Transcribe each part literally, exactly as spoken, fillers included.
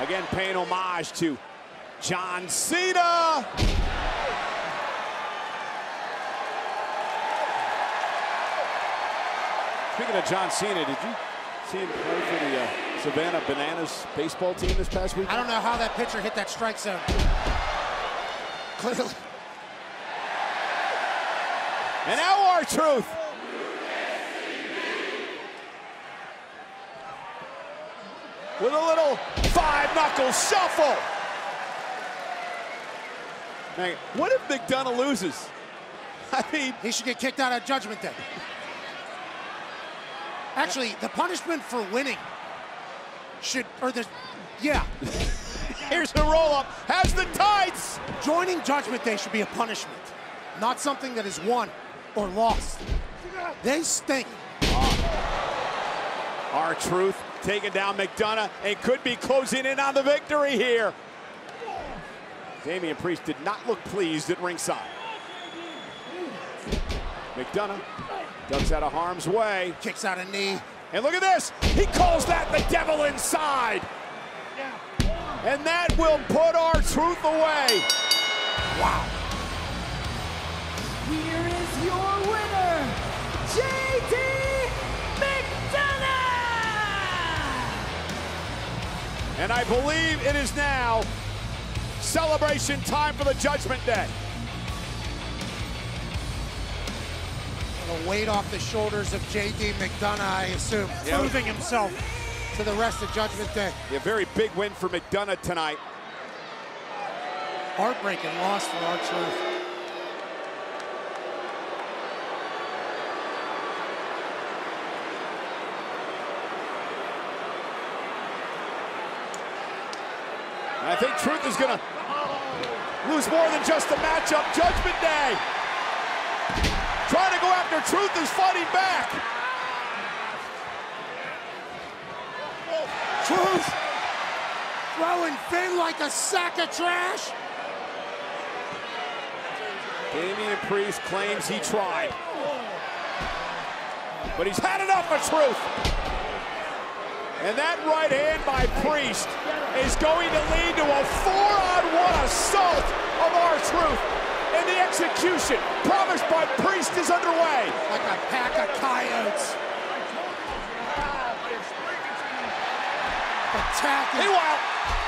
Again, paying homage to John Cena. Speaking of John Cena, did you see him play for the uh, Savannah Bananas baseball team this past week? I don't know how that pitcher hit that strike zone. Clearly. And now R-Truth. With a little five-knuckle shuffle. Man, what if McDonagh loses? I mean, he should get kicked out of Judgment Day. Actually, the punishment for winning should, or the, yeah. Here's the roll-up, has the tights. Joining Judgment Day should be a punishment, not something that is won or lost. They stink. Oh. R-Truth taking down McDonagh and could be closing in on the victory here. Damian Priest did not look pleased at ringside. McDonagh ducks out of harm's way. Kicks out a knee. And look at this. He calls that the devil inside. Yeah. And that will put R-Truth away. Wow. Here is your winner, J D McDonagh. And I believe it is now celebration time for the Judgment Day. The weight off the shoulders of J D McDonagh, I assume, yeah, moving himself to the rest of Judgment Day. A yeah, very big win for McDonagh tonight. Heartbreaking loss for R-Truth. I think Truth is going to lose more than just the matchup. Judgment Day trying to go after Truth is fighting back. Truth throwing Finn like a sack of trash. Damian Priest claims he tried, but he's had enough of Truth. And that right hand by Priest is going to lead to a four-on-one assault of R-Truth. And the execution promised by Priest is underway. Like a pack of coyotes. Attacking. Meanwhile,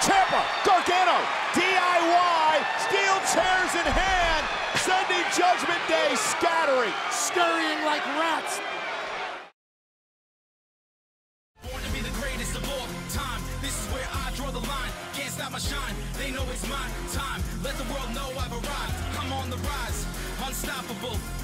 Ciampa, Gargano, D I Y, steel chairs in hand, sending Judgment Day scattering. Scurrying like rats. My shine, they know it's my time. Let the world know I've arrived. I'm on the rise, unstoppable.